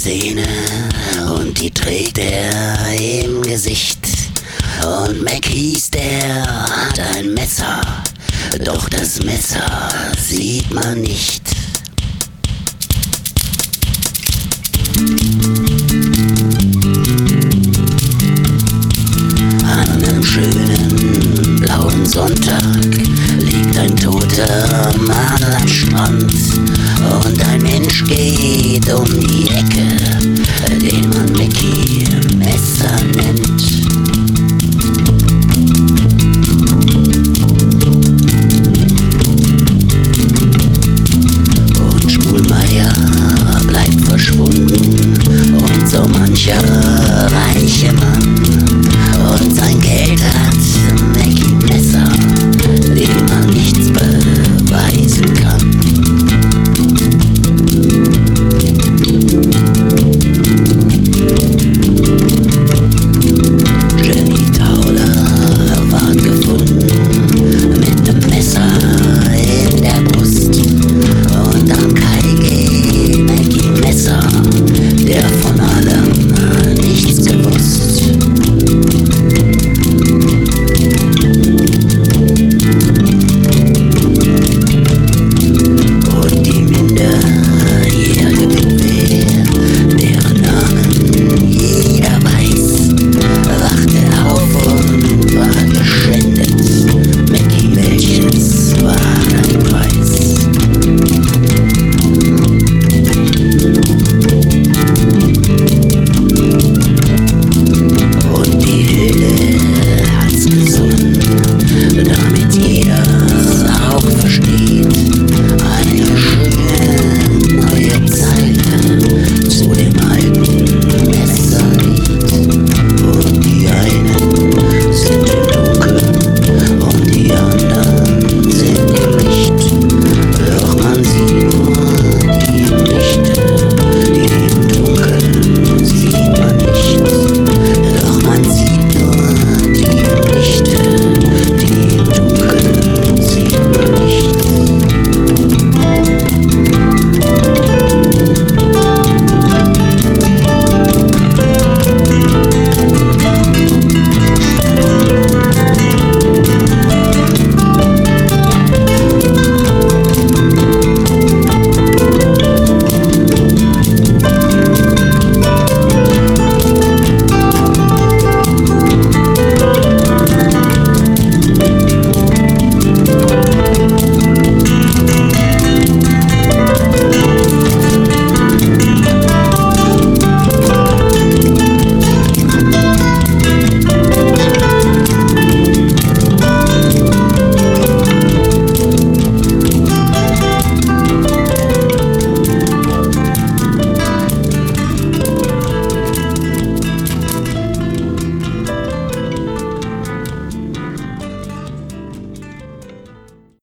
Zähne und die trägt er im Gesicht. Und Mackies, der hat ein Messer, doch das Messer sieht man nicht. An einem schönen blauen Sonntag liegt ein toter Mann am Strand und ein Mensch geht um die Ecke, den man Mackie